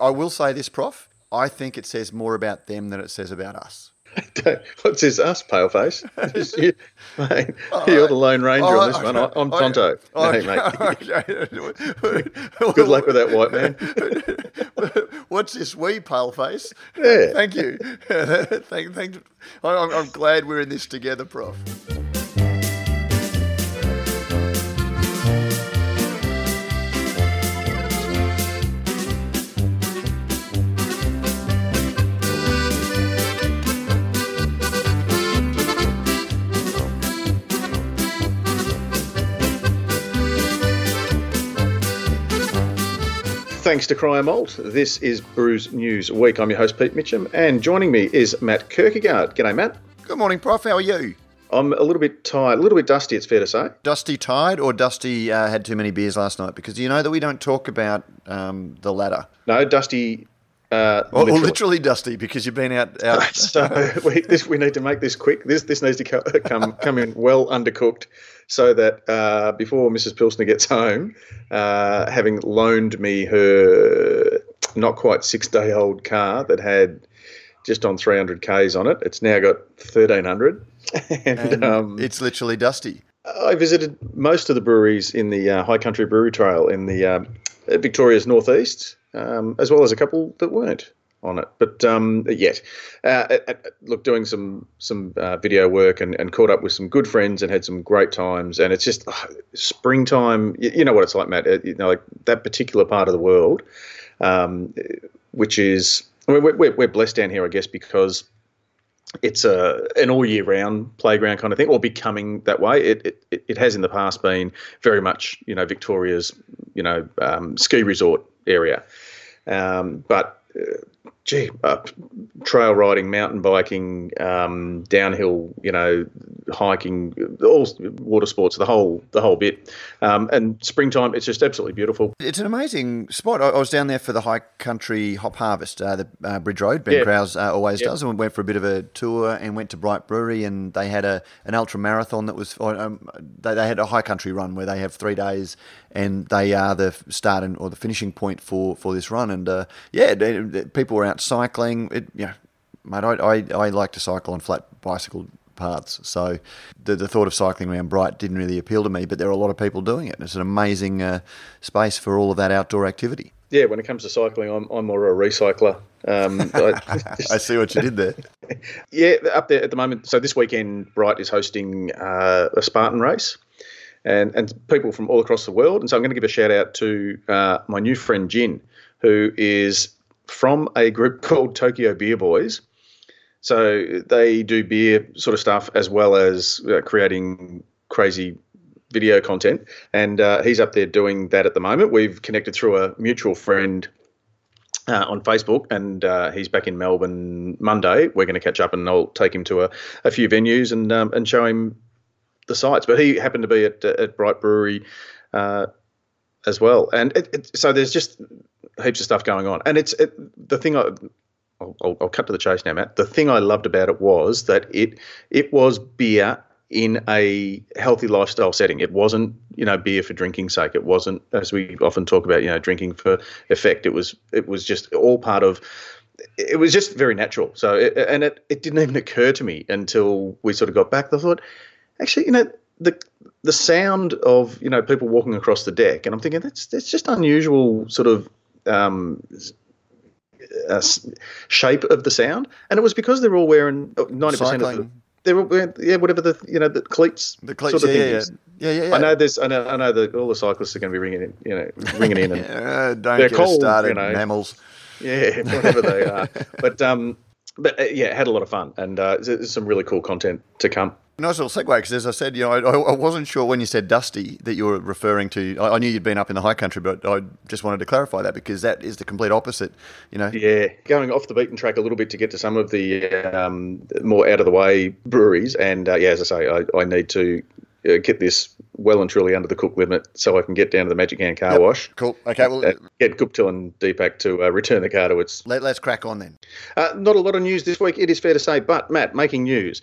I will say this, Prof. I think it says more about them than it says about us. What says us, Paleface? Mate, you're the Lone Ranger on this one. I'm Tonto. Mate. Good luck with that, white man. What's this, we, Paleface? Yeah. Thank you. Thank. I'm glad we're in this together, Prof. Thanks to Cryer Malt. This is Brews News Week. I'm your host, Pete Mitchum, and joining me is Matt Kierkegaard. G'day, Matt. Good morning, Prof. How are you? I'm a little bit tired, a little bit dusty, it's fair to say. Dusty tired, or dusty had too many beers last night? Because you know that we don't talk about the latter. No, dusty... literally dusty, because you've been out. So we need to make this quick. This needs to come in well undercooked, so that before Mrs. Pilsner gets home, having loaned me her not quite 6-day-old car that had just on 300 Ks on it, it's now got 1,300, and it's literally dusty. I visited most of the breweries in the High Country Brewery Trail in the Victoria's northeast. As well as a couple that weren't on it, but yet. Look, doing some video work and caught up with some good friends and had some great times. And it's just springtime. You know what it's like, Matt. You know, like that particular part of the world, which is. I mean, we're blessed down here, I guess, because it's an all year round playground kind of thing, or becoming that way. It has in the past been very much, you know, Victoria's, you know, ski resort area, but trail riding, mountain biking, downhill, you know, hiking, all water sports, the whole bit. And springtime, it's just absolutely beautiful. It's an amazing spot. I was down there for the High Country Hop Harvest, the Bridge Road. Ben Krause always does, and we went for a bit of a tour and went to Bright Brewery, and they had an ultra marathon that was. They had a High Country run where they have 3 days, and they are the start and or the finishing point for this run. And people were out cycling. Mate, I like to cycle on flat bicycle paths, so the thought of cycling around Bright didn't really appeal to me, but there are a lot of people doing it. It's an amazing space for all of that outdoor activity. Yeah, when it comes to cycling, I'm more a recycler. I see what you did there. Yeah, up there at the moment. So this weekend, Bright is hosting a Spartan race. And people from all across the world. And so I'm going to give a shout out to my new friend Jin, who is from a group called Tokyo Beer Boys. So they do beer sort of stuff as well as creating crazy video content. And he's up there doing that at the moment. We've connected through a mutual friend on Facebook, and he's back in Melbourne Monday. We're going to catch up, and I'll take him to a few venues and show him the sites. But he happened to be at Bright Brewery as well, and so there's just heaps of stuff going on. And the thing I'll cut to the chase now, Matt. The thing I loved about it was that it was beer in a healthy lifestyle setting. It wasn't, you know, beer for drinking's sake. It wasn't, as we often talk about, you know, drinking for effect. It was just all part of. It was just very natural. So it didn't even occur to me until we sort of got back. I thought. Actually, you know, the sound of, you know, people walking across the deck, and I'm thinking that's just unusual sort of shape of the sound, and it was because they're all wearing 90% of the they're all wearing, whatever the, you know, the cleats sort of thing is. Yeah. I know that all the cyclists are going to be ringing in. And don't get cold, started, you know, mammals. Yeah, whatever they are. But had a lot of fun, and there's some really cool content to come. Nice little segue, because as I said, you know, I wasn't sure when you said dusty that you were referring to. I knew you'd been up in the High Country, but I just wanted to clarify that, because that is the complete opposite, you know. Yeah, going off the beaten track a little bit to get to some of the more out-of-the-way breweries. And, as I say, I need to get this well and truly under the cook limit so I can get down to the Magic Hand car wash. Cool. Okay, well... get Guptill and Deepak to return the car to its... Let's crack on then. Not a lot of news this week, it is fair to say, but, Matt, making news...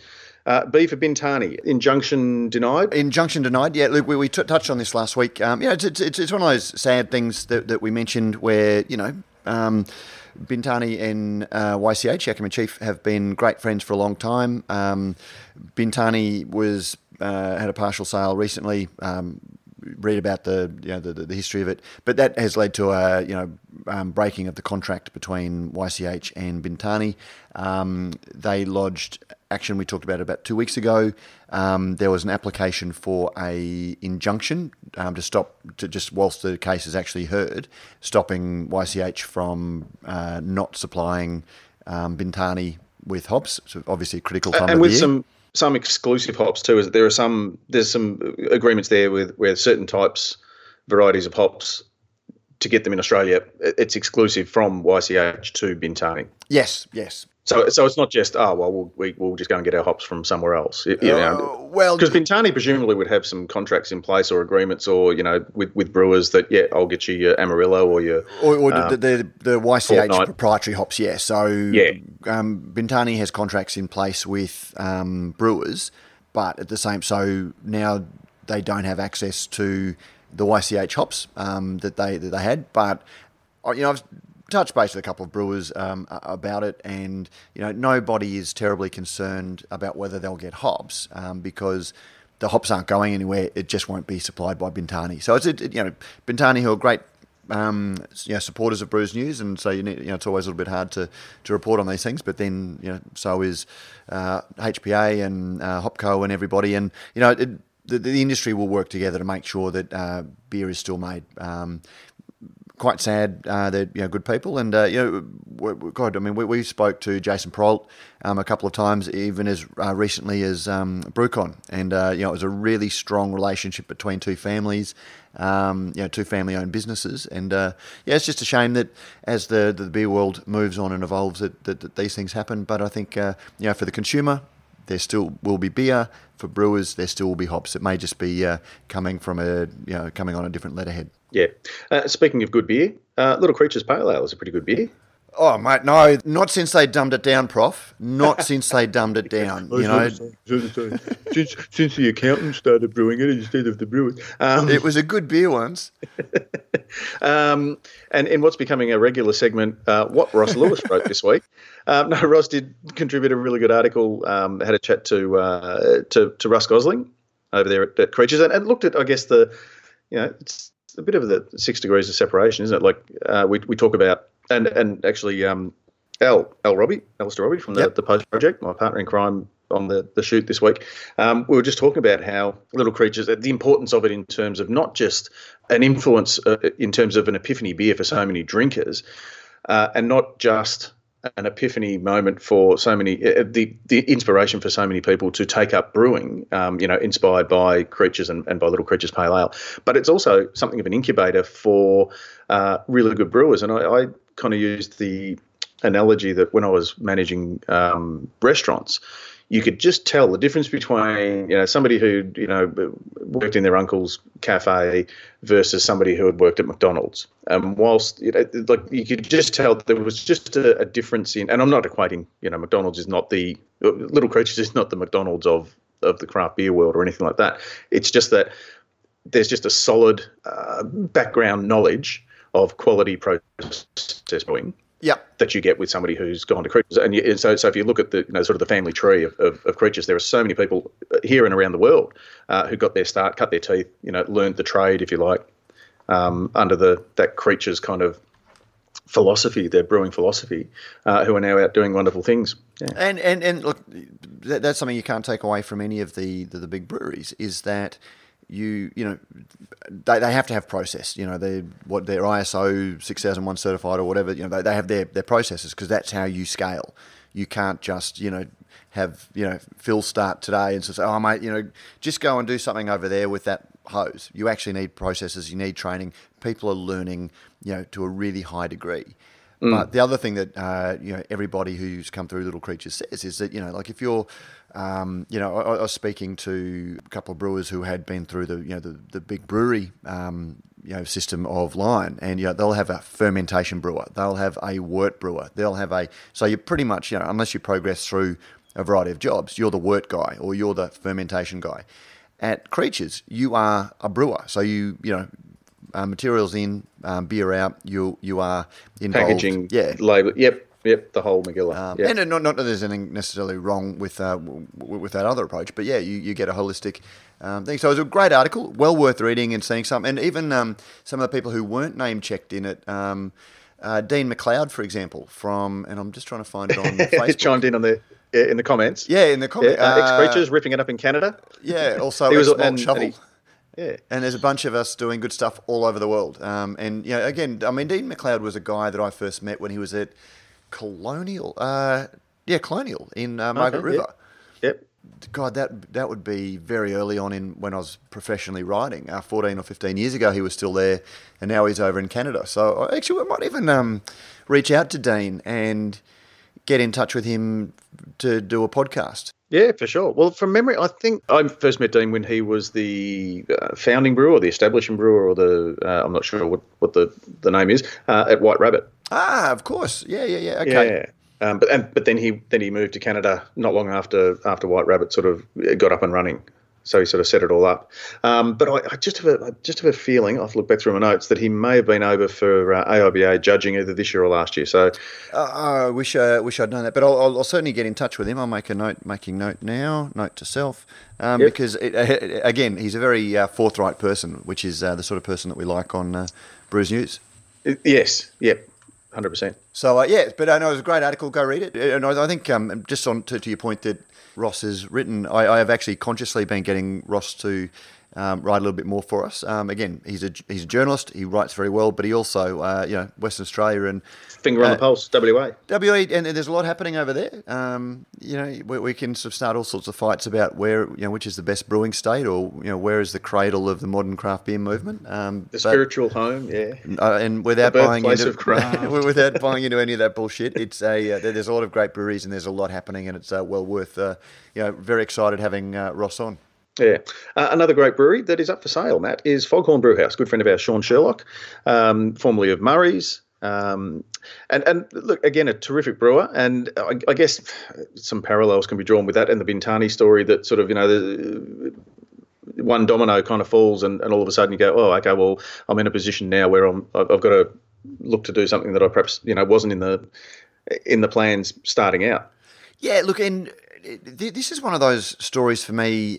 B for Bintani, injunction denied? Injunction denied, yeah. Luke, we touched on this last week. It's one of those sad things that we mentioned where, you know, Bintani and YCH, Yakima Chief, have been great friends for a long time. Bintani was had a partial sale recently. Read about the history of it, but that has led to a breaking of the contract between YCH and Bintani. They lodged action. We talked about it about 2 weeks ago. There was an application for a injunction to stop, to just whilst the case is actually heard, stopping YCH from not supplying Bintani with hops. So obviously a critical time of the year. Some exclusive hops too. Is that there are there's some agreements there with certain types, varieties of hops, to get them in Australia. It's exclusive from YCH to Bintani. Yes. So it's not just we'll just go and get our hops from somewhere else. Because Bintani presumably would have some contracts in place or agreements or with brewers that I'll get you your Amarillo or your the YCH Fortnite proprietary hops. Yeah, so yeah. Bintani has contracts in place with brewers, but at the same so now they don't have access to the YCH hops that they had. But I've touched base with a couple of brewers about it, and nobody is terribly concerned about whether they'll get hops because the hops aren't going anywhere. It just won't be supplied by Bintani. So it's Bintani, who are great supporters of Brews News, and so it's always a little bit hard to report on these things. But then so is HPA and Hopco and everybody, and the industry will work together to make sure that beer is still made. Quite sad, they're good people, and God, I mean, we spoke to Jason Proult a couple of times, even as recently as BrewCon, and it was a really strong relationship between two families, two family-owned businesses, and it's just a shame that as the beer world moves on and evolves, that these things happen. But I think for the consumer, there still will be beer. For brewers, there still will be hops. It may just be coming from coming on a different letterhead. Yeah. Speaking of good beer, Little Creatures Pale Ale is a pretty good beer. Oh, mate, no, not since they dumbed it down, Prof. Not since they dumbed it down, Since the accountants started brewing it instead of the brewers. It was a good beer once. And in what's becoming a regular segment, what Ross Lewis wrote this week. Ross did contribute a really good article, had a chat to Russ Gosling over there at Creatures and looked at, I guess, it's a bit of the 6 degrees of separation, isn't it? Like we talk about, and actually Alistair Robbie from the Post Project, my partner in crime on the shoot this week, we were just talking about how Little Creatures, the importance of it in terms of not just an influence in terms of an epiphany beer for so many drinkers and not just an epiphany moment for so many, the inspiration for so many people to take up brewing, inspired by Creatures and by Little Creatures Pale Ale. But it's also something of an incubator for really good brewers. And I kind of used the analogy that when I was managing restaurants, you could just tell the difference between, somebody who, worked in their uncle's cafe versus somebody who had worked at McDonald's. Whilst, you could just tell there was just a difference in, and I'm not equating, McDonald's is not the, Little Creatures is not the McDonald's of the craft beer world or anything like that. It's just that there's just a solid background knowledge of quality process brewing. Yeah, that you get with somebody who's gone to Creatures, and so if you look at the sort of the family tree of Creatures, there are so many people here and around the world who got their start, cut their teeth, learned the trade, if you like, under that Creatures kind of philosophy, their brewing philosophy, who are now out doing wonderful things. Yeah. And look, that's something you can't take away from any of the big breweries, is that. They have to have process. They're ISO 6001 certified or whatever. They have their processes because that's how you scale. You can't just have Phil start today and say, oh mate, just go and do something over there with that hose. You actually need processes. You need training. People are learning to a really high degree. Mm. But the other thing that everybody who's come through Little Creatures says is that if you're I was speaking to a couple of brewers who had been through the big brewery system of line, and they'll have a fermentation brewer, they'll have a wort brewer, they'll have a, so you're pretty much unless you progress through a variety of jobs, you're the wort guy or you're the fermentation guy. At Creatures, you are a brewer, so you materials in, beer out, you are involved. Packaging, yeah. Label, yep, the whole megillah. Yep. And not that there's anything necessarily wrong with that other approach, but yeah, you get a holistic thing. So it was a great article, well worth reading and seeing some. And even some of the people who weren't name-checked in it, Dean McLeod, for example, and I'm just trying to find it on Facebook. Chimed in on the... in the comments. Yeah, in the comments. Yeah, ex-Creatures ripping it up in Canada. Yeah, also ex-Malt Shovel. And there's a bunch of us doing good stuff all over the world. And, you know, again, I mean, Dean McLeod was a guy that I first met when he was at Colonial. Colonial in Margaret River. Yep. God, that would be very early on in when I was professionally writing. 14 or 15 years ago, he was still there, and now he's over in Canada. So, actually, we might even reach out to Dean and... get in touch with him to do a podcast. Yeah, for sure. Well, from memory, I think I first met Dean when he was the founding brewer, the establishing brewer, or the I'm not sure what the name is at White Rabbit. Ah, of course. Yeah. Okay. Yeah. But then he moved to Canada not long after White Rabbit sort of got up and running. So he sort of set it all up. But I just have a feeling, I've looked back through my notes, that he may have been over for AIBA judging either this year or last year. So I wish I'd known that. But I'll certainly get in touch with him. I'll make a note, note to self, because, again, he's a very forthright person, which is the sort of person that we like on Brews News. Yes, yep. 100%. So, but I know it was a great article. Go read it. And I think just on to your point that Ross has written, I have actually consciously been getting Ross to write a little bit more for us. Again, he's a journalist. He writes very well, but he also, Western Australia and... Finger on the pulse, WA. WA, and there's a lot happening over there. We can sort of start all sorts of fights about where, which is the best brewing state, or, where is the cradle of the modern craft beer movement. Spiritual home, yeah. And without buying into any of that bullshit, it's there's a lot of great breweries and there's a lot happening, and it's well worth, very excited having Ross on. Yeah. Another great brewery that is up for sale, Matt, is Foghorn Brewhouse. Good friend of ours, Sean Sherlock, formerly of Murray's. And look, again, a terrific brewer. And I guess some parallels can be drawn with that and the Bintani story that sort of, one domino kind of falls and all of a sudden you go, oh, okay, well, I'm in a position now where I've got to look to do something that I perhaps, wasn't in the plans starting out. Yeah, look, and... this is one of those stories for me,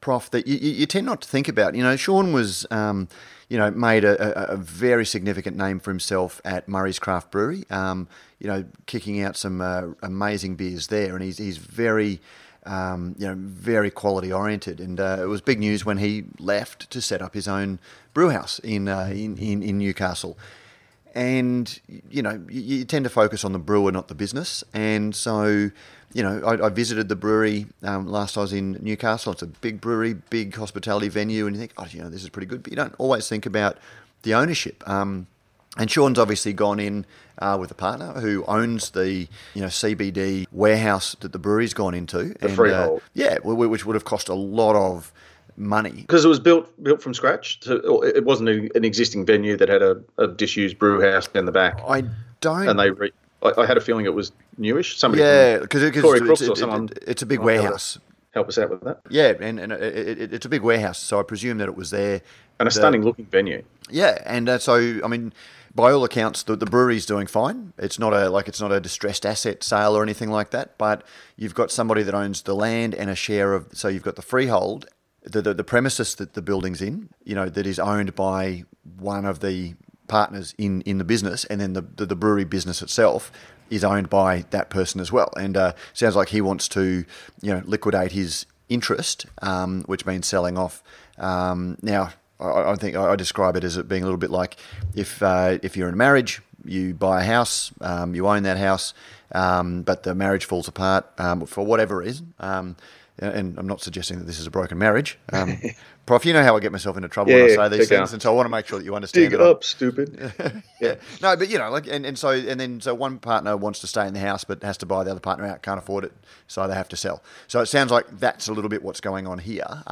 Prof, that you tend not to think about. Sean was, made a very significant name for himself at Murray's Craft Brewery, kicking out some amazing beers there. And he's very, very quality oriented. And it was big news when he left to set up his own brew house in Newcastle. And, you tend to focus on the brewer, not the business. And so, I visited the brewery last I was in Newcastle. It's a big brewery, big hospitality venue. And you think, this is pretty good. But you don't always think about the ownership. And Sean's obviously gone in with a partner who owns the, CBD warehouse that the brewery's gone into. The freehold. Which would have cost a lot of money because it was built from scratch. So it wasn't an existing venue that had a disused brew house in the back. I don't. And I had a feeling it was newish. Somebody, because Corey Crooks or someone. It's a big warehouse. Help us out with that. Yeah, and it's a big warehouse, so I presume that it was there. And a stunning looking venue. Yeah, and so I mean, by all accounts, the brewery's doing fine. It's not a distressed asset sale or anything like that. But you've got somebody that owns the land and a share of. So you've got the freehold. The premises that the building's in, that is owned by one of the partners in the business, and then the brewery business itself is owned by that person as well. And sounds like he wants to, liquidate his interest, which means selling off. Now, I think I describe it as it being a little bit like if you're in a marriage, you buy a house, you own that house, but the marriage falls apart for whatever reason. And I'm not suggesting that this is a broken marriage. Prof, you know how I get myself into trouble when I say these things, and so I want to make sure that you understand. Dig it up, stupid. Yeah. No, but, so one partner wants to stay in the house but has to buy the other partner out, can't afford it, so they have to sell. So it sounds like that's a little bit what's going on here.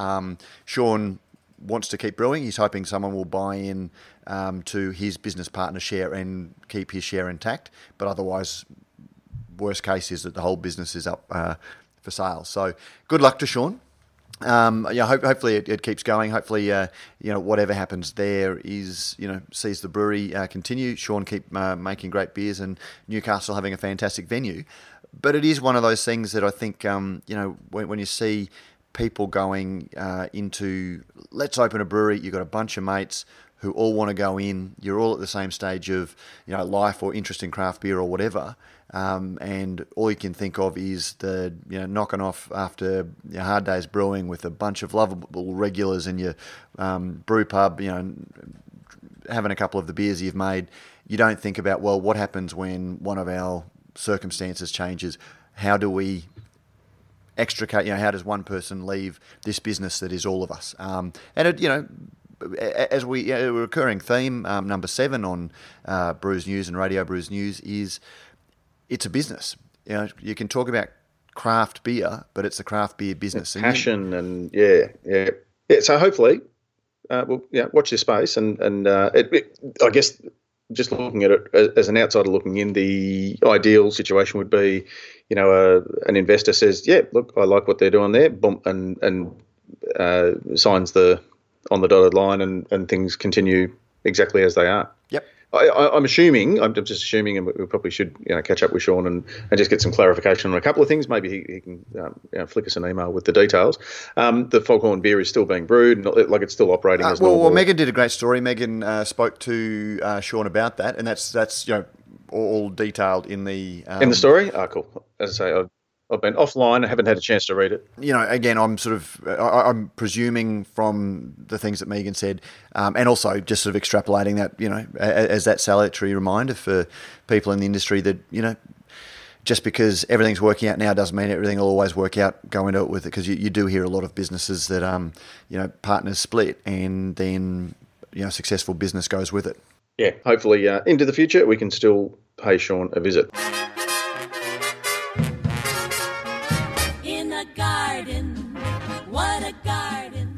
Sean wants to keep brewing. He's hoping someone will buy in to his business partner share and keep his share intact, but otherwise, worst case is that the whole business is up for sale. So good luck to Sean. Hopefully it keeps going. Hopefully, whatever happens there is, sees the brewery continue. Sean keep making great beers, and Newcastle having a fantastic venue. But it is one of those things that I think, when you see people going into, let's open a brewery, you've got a bunch of mates who all want to go in, you're all at the same stage of, life or interest in craft beer or whatever. And all you can think of is the knocking off after your hard day's brewing with a bunch of lovable regulars in your brew pub, having a couple of the beers you've made. You don't think about, well, what happens when one of our circumstances changes? How do we extricate? How does one person leave this business that is all of us? As a recurring theme, number 7 on Brews News and Radio Brews News is, it's a business. You can talk about craft beer, but it's the craft beer business. And passion and yeah. So hopefully, watch this space. And I guess just looking at it as an outsider looking in, the ideal situation would be, an investor says, yeah, look, I like what they're doing there, boom, and signs on the dotted line, and things continue exactly as they are. Yep. I'm just assuming, and we probably should catch up with Sean and just get some clarification on a couple of things. Maybe he can flick us an email with the details. The Foghorn beer is still being brewed, it's still operating as normal. Well, Megan did a great story. Megan spoke to Sean about that, and that's all detailed in the in the story. Ah, cool. As I say, I've been offline. I haven't had a chance to read it. Again, I'm sort of, I'm presuming from the things that Megan said, and also just sort of extrapolating that, as that salutary reminder for people in the industry that, just because everything's working out now doesn't mean everything will always work out. Go into it with it, because you do hear a lot of businesses that, partners split, and then, successful business goes with it. Yeah, hopefully into the future we can still pay Sean a visit.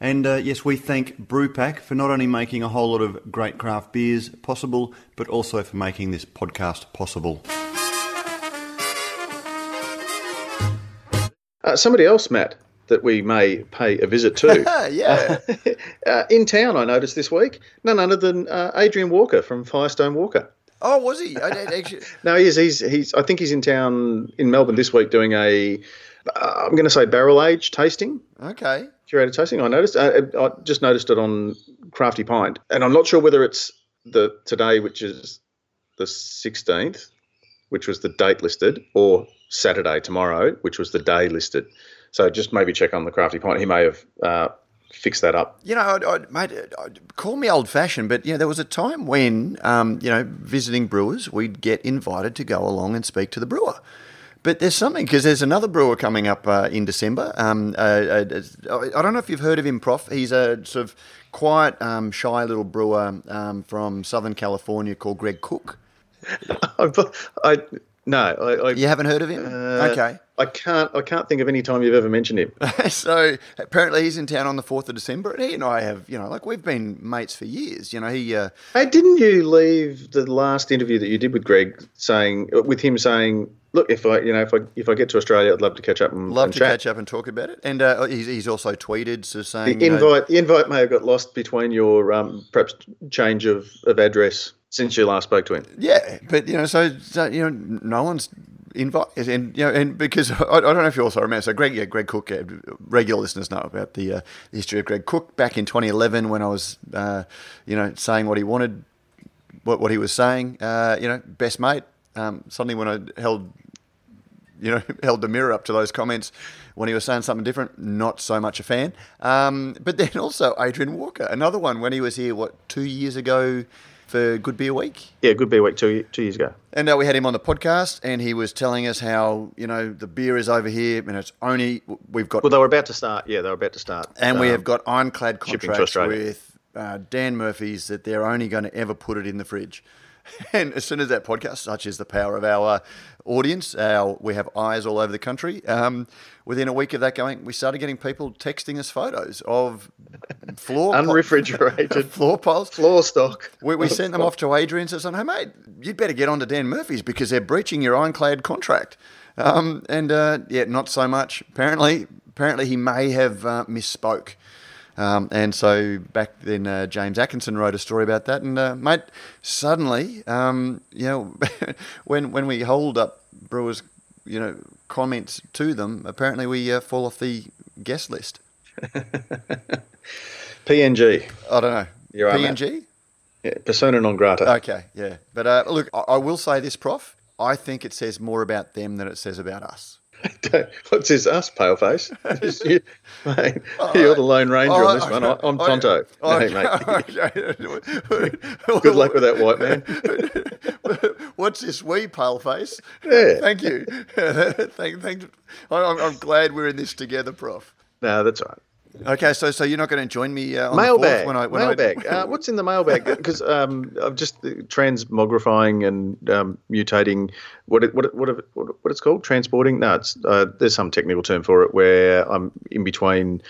And yes, we thank Brewpack for not only making a whole lot of great craft beers possible, but also for making this podcast possible. Somebody else, Matt, that we may pay a visit to. Yeah. In town, I noticed this week, none other than Adrian Walker from Firestone Walker. Oh, was he? No, he is. He's. I think he's in town in Melbourne this week doing a, I'm going to say barrel aged tasting. Okay. Curated tasting. I noticed. I just noticed it on Crafty Pint, and I'm not sure whether it's today, which is the 16th, which was the date listed, or Saturday tomorrow, which was the day listed. So just maybe check on the Crafty Pint. He may have fixed that up. Mate, call me old fashioned, but there was a time when visiting brewers, we'd get invited to go along and speak to the brewer. But there's something, because there's another brewer coming up in December. I don't know if you've heard of him, Prof. He's a sort of quiet, shy little brewer from Southern California called Greg Koch. No, you haven't heard of him? Okay. I can't think of any time you've ever mentioned him. So apparently he's in town on the 4th of December, and he and I have, we've been mates for years. Hey, didn't you leave the last interview that you did with Greg saying, look, if I get to Australia, I'd love to catch up and chat. Catch up and talk about it. And he's also tweeted, so saying the invite may have got lost between your perhaps change of address since you last spoke to him. Yeah, but so no one's invited, and because I don't know if you also remember. So Greg Koch. Regular listeners know about the history of Greg Koch back in 2011 when I was saying what he wanted, what he was saying. Best mate. Suddenly when I held the mirror up to those comments when he was saying something different, not so much a fan. But then also Adrian Walker, another one when he was here, 2 years ago for Good Beer Week? Yeah, Good Beer Week two years ago. And we had him on the podcast, and he was telling us how, the beer is over here and it's only, we've got... Well, they were about to start. And we have got ironclad contracts with... Dan Murphy's that they're only going to ever put it in the fridge. And as soon as that podcast, such is the power of our audience, we have eyes all over the country. Within a week of that going, we started getting people texting us photos of floor unrefrigerated floor piles, floor stock. We sent them off to Adrian and said, "Hey mate, you'd better get on to Dan Murphy's because they're breaching your ironclad contract." Yeah, not so much. Apparently he may have misspoke. And so back then, James Atkinson wrote a story about that. And mate, suddenly, when we hold up brewers, comments to them, apparently we fall off the guest list. PNG. I don't know. You're PNG? Right, yeah, persona non grata. Okay, yeah. But look, I will say this, Prof. I think it says more about them than it says about us. What's this, us, paleface? Mate, you're the Lone Ranger on this one. I'm Tonto. Hey, mate. Good luck with that, white man. What's this, we, paleface? Yeah. Thank you. I'm glad we're in this together, Prof. No, that's all right. Okay, so you're not going to join me on mailbag. The 4th when mailbag. What's in the mailbag? Because I'm just transmogrifying and mutating what it's called, transporting. No, it's there's some technical term for it where I'm in between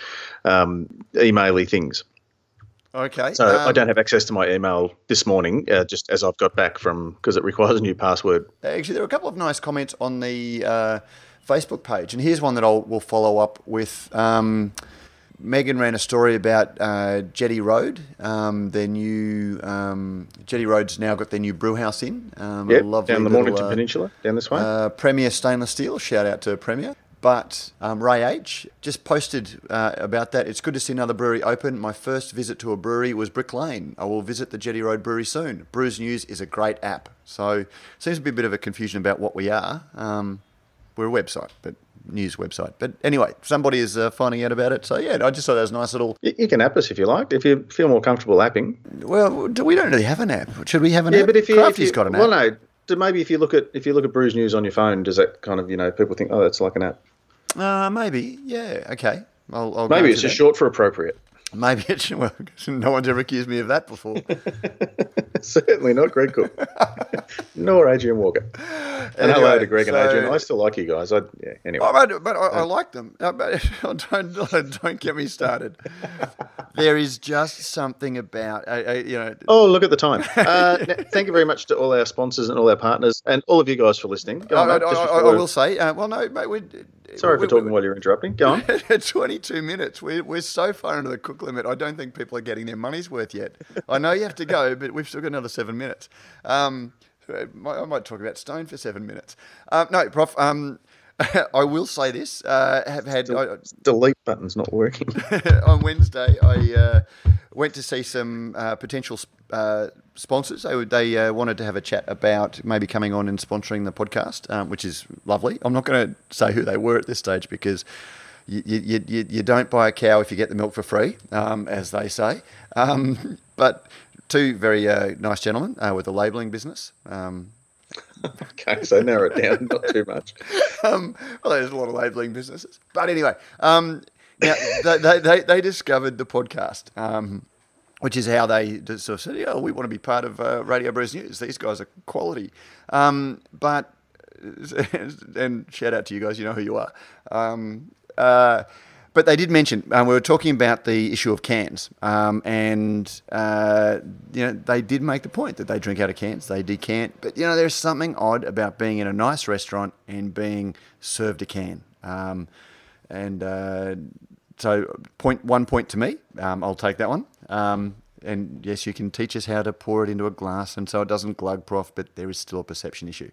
email-y things. Okay. So I don't have access to my email this morning, just as I've got back from because it requires a new password. Actually, there are a couple of nice comments on the Facebook page, and here's one that we'll follow up with. Megan ran a story about Jetty Road. Their new Jetty Road's now got their new brew house in. Yep, down the Mornington Peninsula, down this way. Premier Stainless Steel, shout out to Premier. But Ray H just posted about that. It's good to see another brewery open. My first visit to a brewery was Brick Lane. I will visit the Jetty Road Brewery soon. Brews News is a great app. So seems to be a bit of a confusion about what we are. We're a website, but... news website, but anyway, somebody is finding out about it. So yeah, I just thought that was a nice little. You can app us if you like, if you feel more comfortable apping. Well, we don't really have an app. Should we have an app? Yeah, but if Crafty's got an app. Well, no, maybe if you look at Brews News on your phone, does that kind of people think that's like an app? Maybe yeah. Okay, I'll maybe it's just short for appropriate. Maybe it's no one's ever accused me of that before. Certainly not Greg Koch, nor Adrian Walker. And anyway, hello to Greg and Adrian. I still like you guys. Anyway, I like them. Don't get me started. There is just something about . Oh, look at the time! Thank you very much to all our sponsors and all our partners and all of you guys for listening. I will say, sorry for talking while you're interrupting. Go on. 22 minutes. We're so far into the cook limit. I don't think people are getting their money's worth yet. I know you have to go, but we've still got another 7 minutes. I might talk about Stone for 7 minutes. No, Prof, I will say this. Delete button's not working. On Wednesday, I went to see some potential sponsors. They wanted to have a chat about maybe coming on and sponsoring the podcast, which is lovely. I'm not going to say who they were at this stage because you don't buy a cow if you get the milk for free, as they say. But two very nice gentlemen with a labelling business. Okay, so narrow it down, not too much. Well, there's a lot of labelling businesses. But anyway, now they discovered the podcast, which is how they sort of said, "Oh, we want to be part of Radio Brews News. These guys are quality." But and shout out to you guys, you know who you are. But they did mention we were talking about the issue of cans, and they did make the point that they drink out of cans, they decant. But there's something odd about being in a nice restaurant and being served a can. So one point to me, I'll take that one. And yes, you can teach us how to pour it into a glass, and so it doesn't glug, Prof. But there is still a perception issue.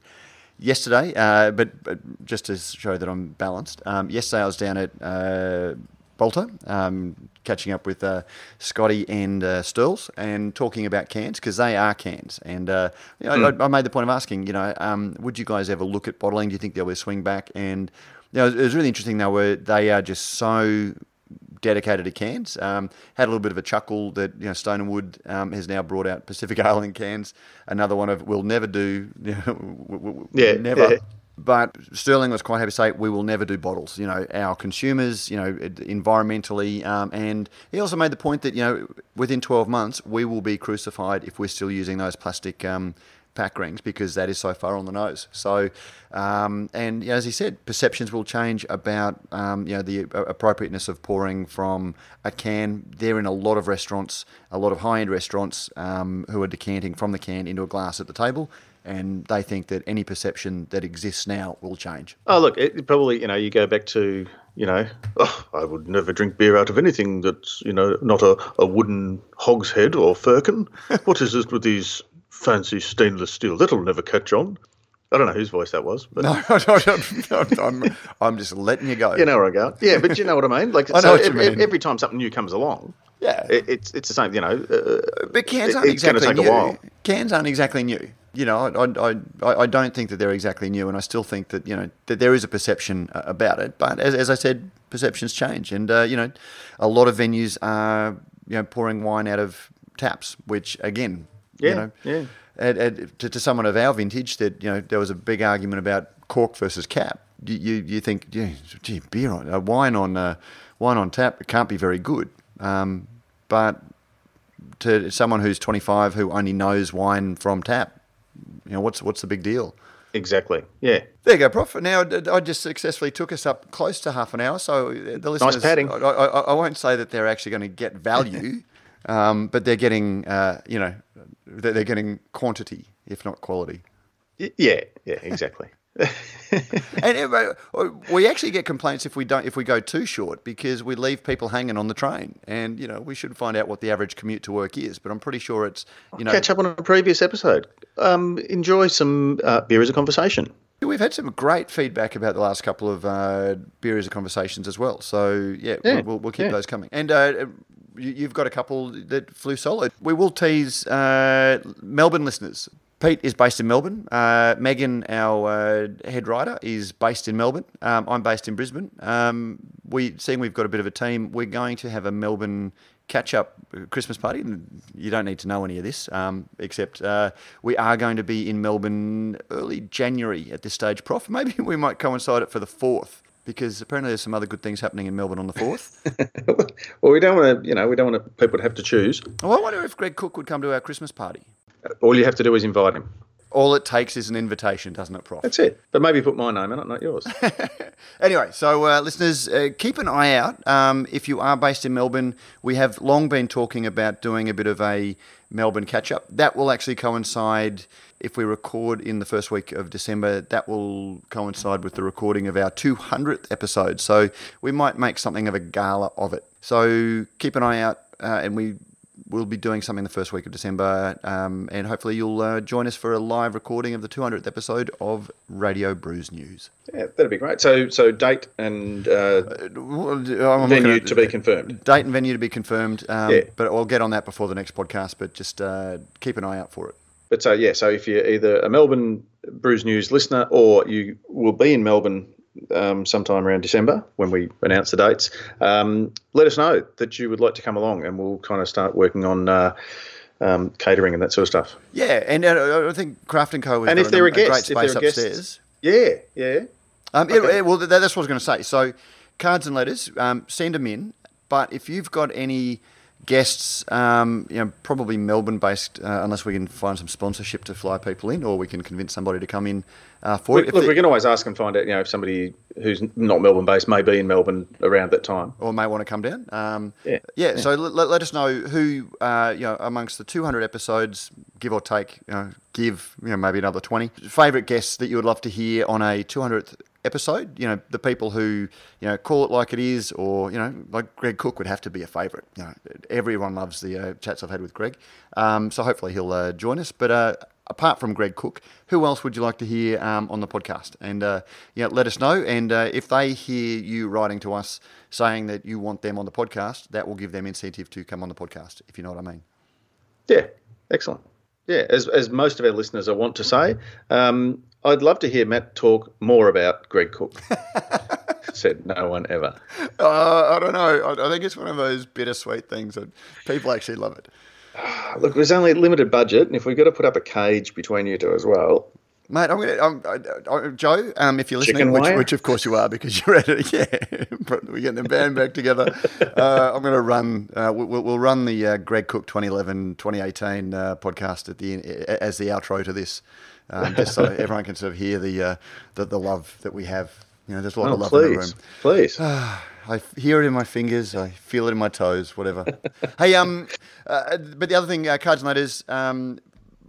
Yesterday, but just to show that I'm balanced, yesterday I was down at Bolter, catching up with Scotty and Stirls and talking about cans because they are cans. And I made the point of asking, would you guys ever look at bottling? Do you think they'll ever swing back? And it was really interesting. They are just so dedicated to cans. Had a little bit of a chuckle that Stone & Wood has now brought out Pacific Ale in cans. Another one of we'll never do. Yeah, never. Yeah. But Sterling was quite happy to say, we will never do bottles. You know, our consumers, you know, environmentally. And he also made the point that, you know, within 12 months, we will be crucified if we're still using those plastic pack rings, because that is so far on the nose. So, and as he said, perceptions will change about, you know, the appropriateness of pouring from a can. They're in a lot of restaurants, a lot of high-end restaurants who are decanting from the can into a glass at the table. And they think that any perception that exists now will change. Oh, look, it probably, you know, you go back to, you know, I would never drink beer out of anything that's, you know, not a wooden hogshead or firkin. What is this with these fancy stainless steel? That'll never catch on. I don't know whose voice that was. But. No, I'm just letting you go. You know where I go. Yeah, but you know what I mean? Like, I know what you mean. Every time something new comes along. Yeah. It's the same, you know. But cans aren't exactly new. It's going to take a while. Cans aren't exactly new. You know, I don't think that they're exactly new, and I still think that, you know, that there is a perception about it. But as I said, perceptions change, and you know, a lot of venues are, you know, pouring wine out of taps, which again, to someone of our vintage, that, you know, there was a big argument about cork versus cap. You think, gee, beer on wine on tap, it can't be very good, but to someone who's 25 who only knows wine from tap. You know, what's the big deal? Exactly. Yeah. There you go, Prof. Now, I just successfully took us up close to half an hour, so the listeners. Nice padding. I won't say that they're actually going to get value, but they're getting, you know, they're getting quantity, if not quality. Yeah. Yeah. Exactly. And we actually get complaints if we go too short, because we leave people hanging on the train, and, you know, we should find out what the average commute to work is, but I'm pretty sure it's, you know, catch up on a previous episode. Enjoy some beer as a conversation. We've had some great feedback about the last couple of beer as a conversations as well, so we'll keep those coming. And you've got a couple that flew solo. We will tease Melbourne listeners. Pete is based in Melbourne. Megan, our head writer, is based in Melbourne. I'm based in Brisbane. Seeing we've got a bit of a team, we're going to have a Melbourne catch-up Christmas party. You don't need to know any of this, except we are going to be in Melbourne early January at this stage, Prof. Maybe we might coincide it for the 4th, because apparently there's some other good things happening in Melbourne on the 4th. Well, we don't want people to have to choose. Well, I wonder if Greg Koch would come to our Christmas party. All you have to do is invite him. All it takes is an invitation, doesn't it, Prof? That's it. But maybe put my name in it, not yours. Anyway, so listeners, keep an eye out. If you are based in Melbourne, we have long been talking about doing a bit of a Melbourne catch-up. That will actually coincide, if we record in the first week of December, that will coincide with the recording of our 200th episode. So we might make something of a gala of it. So keep an eye out, and we'll be doing something the first week of December, and hopefully you'll join us for a live recording of the 200th episode of Radio Brews News. Yeah, that'd be great. So date and venue to be confirmed. Date and venue to be confirmed, but I'll get on that before the next podcast, but just keep an eye out for it. But so if you're either a Melbourne Brews News listener, or you will be in Melbourne sometime around December when we announce the dates, let us know that you would like to come along, and we'll kind of start working on catering and that sort of stuff. Yeah, and I think Craft & Co. And if they're a guest, great space upstairs. Yeah. Okay. Well, that's what I was going to say. So cards and letters, send them in. But if you've got any guests, you know, probably Melbourne-based, unless we can find some sponsorship to fly people in, or we can convince somebody to come in for it. Look, we can always ask and find out, you know, if somebody who's not Melbourne-based may be in Melbourne around that time. Or may want to come down. So let us know who, you know, amongst the 200 episodes, give or take, maybe another 20, favourite guests that you would love to hear on a 200th episode. You know, the people who, you know, call it like it is, or, you know, like Greg Koch would have to be a favourite. You know, everyone loves the chats I've had with Greg, so hopefully he'll join us. But apart from Greg Koch, who else would you like to hear on the podcast? And let us know. And if they hear you writing to us saying that you want them on the podcast, that will give them incentive to come on the podcast, if you know what I mean. Yeah, excellent. Yeah, as most of our listeners, I want to say, I'd love to hear Matt talk more about Greg Koch. Said no one ever. I don't know. I think it's one of those bittersweet things that people actually love it. Look, there's only a limited budget, and if we've got to put up a cage between you two as well, Mate, I'm gonna Joe. If you're listening, which of course you are because you're at it. Yeah, we're getting the band back together. I'm gonna run. We'll run the Greg Koch 2011-2018 podcast at the end, as the outro to this, just so everyone can sort of hear the love that we have. You know, there's a lot of love in the room. Please. I hear it in my fingers. I feel it in my toes. Whatever. Hey, but the other thing, cards and letters.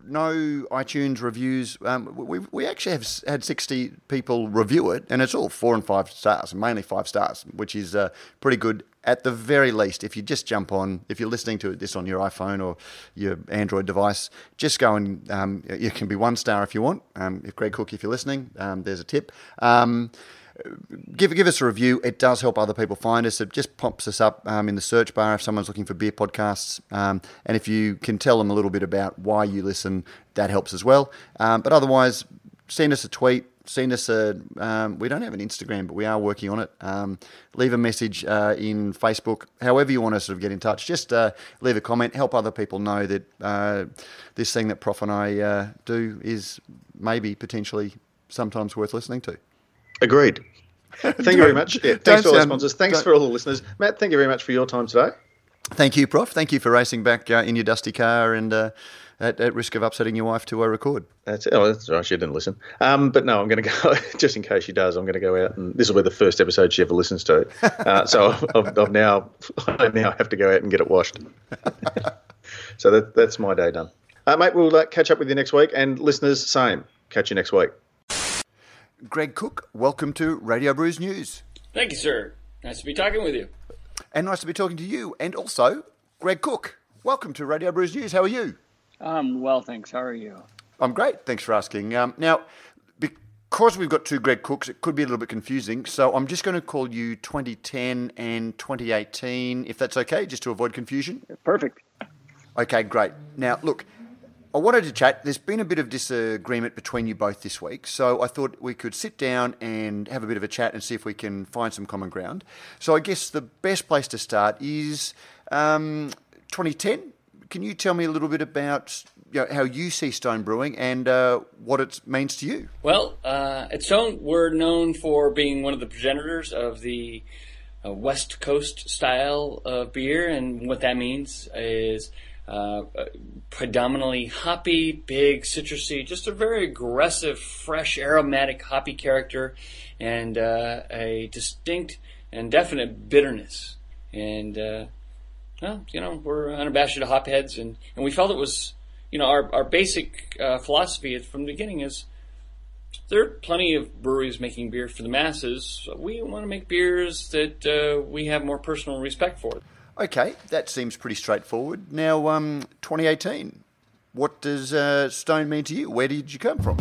No iTunes reviews. We actually have had 60 people review it, and it's all 4 and 5 stars, mainly 5 stars, which is pretty good at the very least. If you just jump on, if you're listening to this on your iPhone or your Android device, just go and you can be 1 star if you want. If Greg Koch, if you're listening, there's a tip. Give us a review. It does help other people find us. It just pops us up in the search bar if someone's looking for beer podcasts. And if you can tell them a little bit about why you listen, that helps as well. But otherwise, send us a tweet. Send us a we don't have an Instagram, but we are working on it. Leave a message in Facebook. However you want to sort of get in touch, just leave a comment. Help other people know that this thing that Prof and I do is maybe potentially sometimes worth listening to. Agreed. Thank you very much. Yeah, thanks to all the sponsors. Thanks for all the listeners. Matt, thank you very much for your time today. Thank you, Prof. Thank you for racing back in your dusty car and at risk of upsetting your wife to record. That's it. Oh, that's right. She didn't listen. But no, I'm going to go, just in case she does, I'm going to go out and this will be the first episode she ever listens to. So I now have to go out and get it washed. So that's my day done. Mate, we'll catch up with you next week. And listeners, same. Catch you next week. Greg Koch, welcome to Radio Brews News. Thank you, sir. Nice to be talking with you. And nice to be talking to you. And also, Greg Koch, welcome to Radio Brews News. How are you? I'm well, thanks. How are you? I'm great. Thanks for asking. Now, because we've got two Greg Kochs, it could be a little bit confusing, so I'm just going to call you 2010 and 2018, if that's okay, just to avoid confusion. Perfect. Okay, great. Now, look, I wanted to chat. There's been a bit of disagreement between you both this week, so I thought we could sit down and have a bit of a chat and see if we can find some common ground. So I guess the best place to start is 2010. Can you tell me a little bit about how you see Stone Brewing and what it means to you? Well, at Stone, we're known for being one of the progenitors of the West Coast style of beer, and what that means is predominantly hoppy, big, citrusy, just a very aggressive, fresh, aromatic, hoppy character, and a distinct and definite bitterness. And, we're unabashed hopheads, and we felt it was, our basic philosophy from the beginning is there are plenty of breweries making beer for the masses. We want to make beers that we have more personal respect for. Okay, that seems pretty straightforward. Now, 2018, what does Stone mean to you? Where did you come from?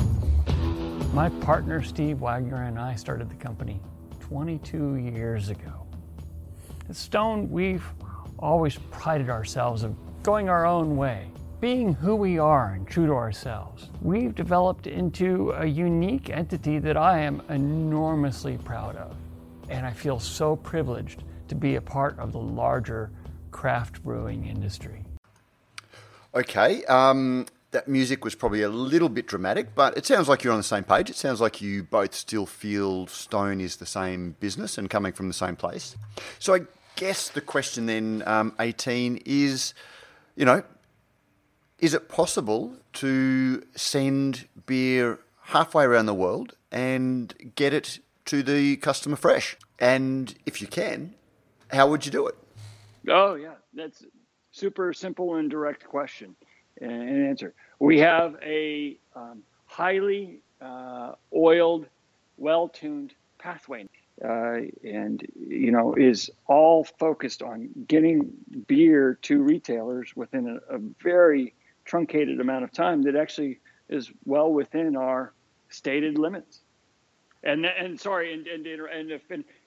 My partner, Steve Wagner, and I started the company 22 years ago. At Stone, we've always prided ourselves of going our own way, being who we are and true to ourselves. We've developed into a unique entity that I am enormously proud of, and I feel so privileged to be a part of the larger craft brewing industry. Okay, that music was probably a little bit dramatic, but it sounds like you're on the same page. It sounds like you both still feel Stone is the same business and coming from the same place. So I guess the question then, 18, is, is it possible to send beer halfway around the world and get it to the customer fresh? And if you can, how would you do it? Oh, yeah. That's a super simple and direct question and answer. We have a highly oiled, well-tuned pathway and, is all focused on getting beer to retailers within a very truncated amount of time that actually is well within our stated limits.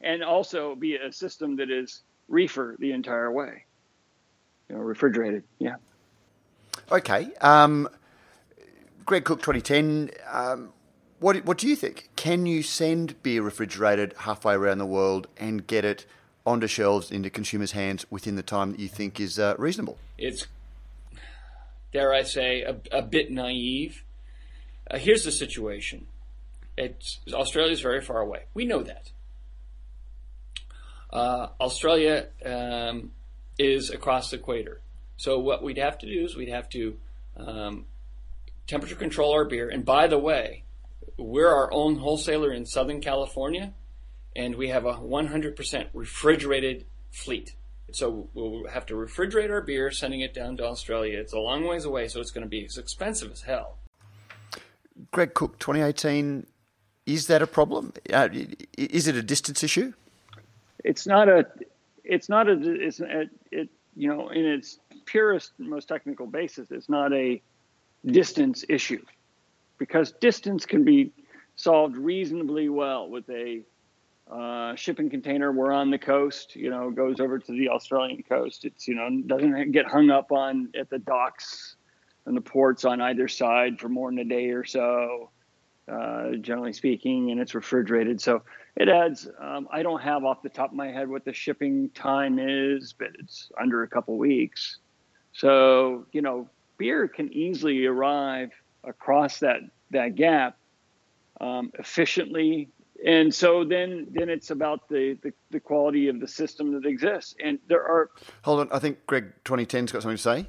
And also be a system that is reefer the entire way, refrigerated. Yeah. Okay. Greg Koch, 2010. What do you think? Can you send beer refrigerated halfway around the world and get it onto shelves into consumers' hands within the time that you think is reasonable? It's, dare I say, a bit naive. Here's the situation. Australia is very far away. We know that. Australia is across the equator. So what we'd have to do is we'd have to temperature control our beer. And by the way, we're our own wholesaler in Southern California, and we have a 100% refrigerated fleet. So we'll have to refrigerate our beer, sending it down to Australia. It's a long ways away, so it's going to be as expensive as hell. Greg Koch, 2018, is that a problem? Is it a distance issue? It's not, in its purest, most technical basis, it's not a distance issue, because distance can be solved reasonably well with a shipping container. We're on the coast, goes over to the Australian coast. It's, doesn't get hung up on at the docks and the ports on either side for more than a day or so, generally speaking, and it's refrigerated. So it adds, I don't have off the top of my head what the shipping time is, but it's under a couple weeks. So, beer can easily arrive across that gap efficiently. And so then it's about the quality of the system that exists. And there are... Hold on. I think Greg 2010's got something to say.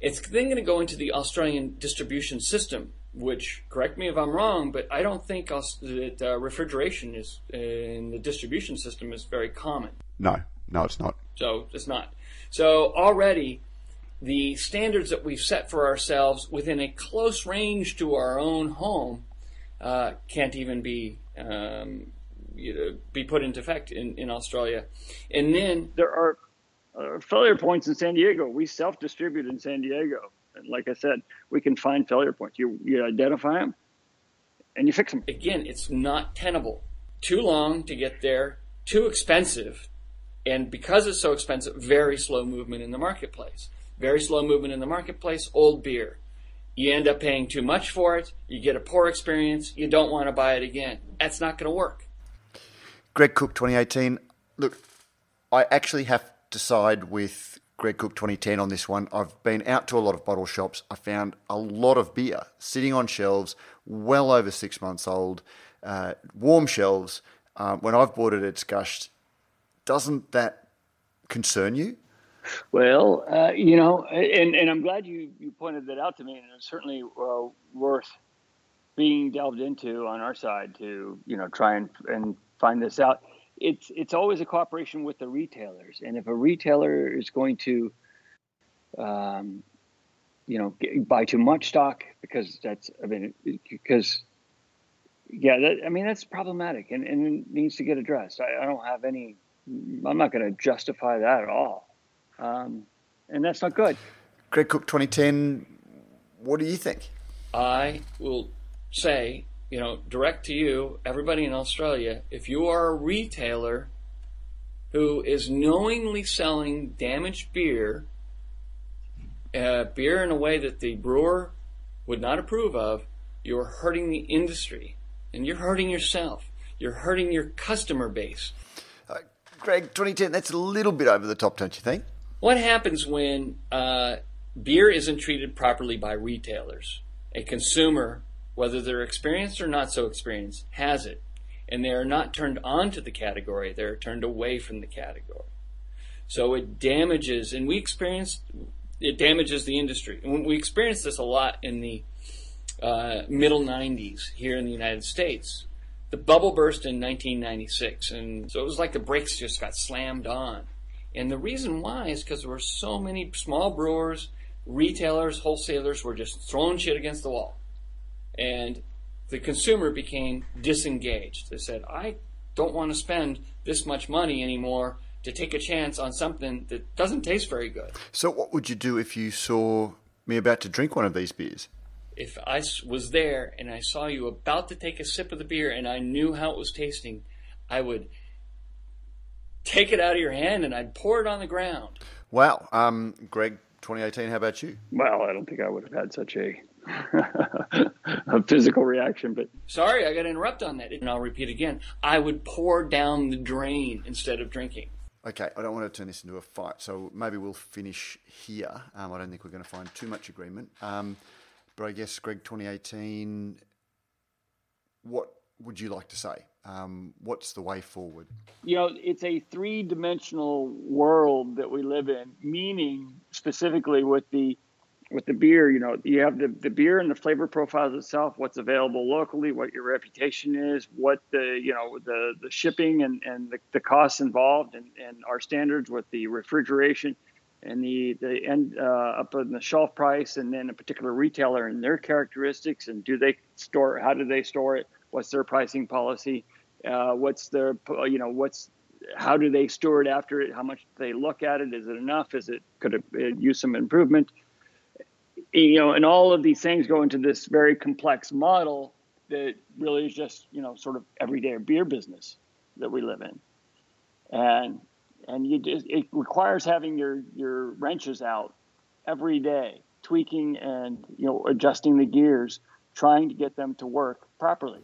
It's then going to go into the Australian distribution system, which, correct me if I'm wrong, but I don't think that refrigeration is in the distribution system is very common. No, it's not. So it's not. So already the standards that we've set for ourselves within a close range to our own home can't even be put into effect in Australia. And then there are failure points in San Diego. We self-distribute in San Diego. And like I said, we can find failure points. You identify them and you fix them. Again, it's not tenable. Too long to get there, too expensive. And because it's so expensive, very slow movement in the marketplace. Very slow movement in the marketplace, old beer. You end up paying too much for it. You get a poor experience. You don't want to buy it again. That's not going to work. Greg Koch, 2018. Look, I actually have to side with Greg Koch, 2010 on this one. I've been out to a lot of bottle shops. I found a lot of beer sitting on shelves, well over 6 months old, warm shelves. When I've bought it, it's gushed. Doesn't that concern you? Well, and I'm glad you pointed that out to me, and it's certainly worth being delved into on our side to, try and find this out. It's always a cooperation with the retailers. And if a retailer is going to, buy too much stock because that's problematic and it needs to get addressed. I'm not going to justify that at all. And that's not good. Greg Koch, 2010, what do you think? I will say, direct to you, everybody in Australia, if you are a retailer who is knowingly selling damaged beer in a way that the brewer would not approve of, you're hurting the industry, and you're hurting yourself. You're hurting your customer base. Greg, 2010, that's a little bit over the top, don't you think? What happens when beer isn't treated properly by retailers? A consumer, whether they're experienced or not so experienced, has it, and they are not turned on to the category. They're turned away from the category. So it damages, and it damages the industry. And we experienced this a lot in the middle 90s here in the United States. The bubble burst in 1996, and so it was like the brakes just got slammed on. And the reason why is because there were so many small brewers, retailers, wholesalers were just throwing shit against the wall. And the consumer became disengaged. They said, I don't want to spend this much money anymore to take a chance on something that doesn't taste very good. So what would you do if you saw me about to drink one of these beers? If I was there and I saw you about to take a sip of the beer and I knew how it was tasting, I would take it out of your hand and I'd pour it on the ground. Wow. Greg, 2018, how about you? Well, I don't think I would have had such a physical reaction, but... Sorry, I got to interrupt on that. And I'll repeat again. I would pour down the drain instead of drinking. Okay, I don't want to turn this into a fight, so maybe we'll finish here. I don't think we're going to find too much agreement. But I guess, Greg, 2018, what would you like to say? What's the way forward? You know, it's a three-dimensional world that we live in, meaning specifically with the beer, you know, you have the beer and the flavor profiles itself, what's available locally, what your reputation is, what the shipping and the costs involved and our standards with the refrigeration and the end up on the shelf price, and then a particular retailer and their characteristics, and how do they store it, what's their pricing policy, how do they steward after it, how much they look at it, is it enough, could it use some improvement? You know, and all of these things go into this very complex model that really is just, you know, sort of everyday beer business that we live in. And it requires having your wrenches out every day, tweaking and, you know, adjusting the gears, trying to get them to work properly.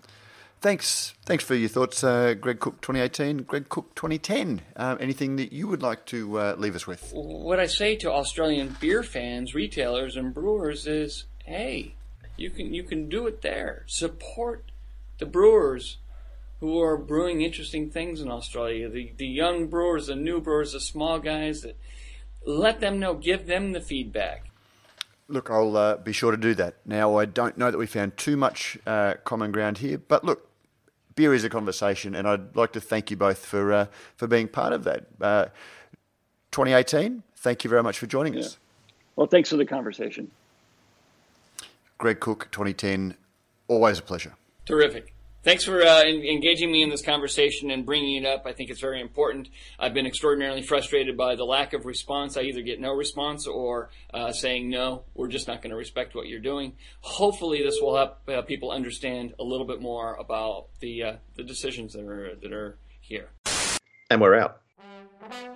Thanks for your thoughts, Greg Koch 2018, Greg Koch 2010. Anything that you would like to leave us with? What I say to Australian beer fans, retailers, and brewers is, hey, you can do it there. Support the brewers who are brewing interesting things in Australia. The young brewers, the new brewers, the small guys. That let them know. Give them the feedback. Look, I'll be sure to do that. Now, I don't know that we found too much common ground here, but look, beer is a conversation, and I'd like to thank you both for being part of that. 2018, thank you very much for joining us. Well, thanks for the conversation. Greg Koch, 2010, always a pleasure. Terrific. Thanks for engaging me in this conversation and bringing it up. I think it's very important. I've been extraordinarily frustrated by the lack of response. I either get no response or saying, no, we're just not going to respect what you're doing. Hopefully this will help people understand a little bit more about the decisions that are here. And we're out.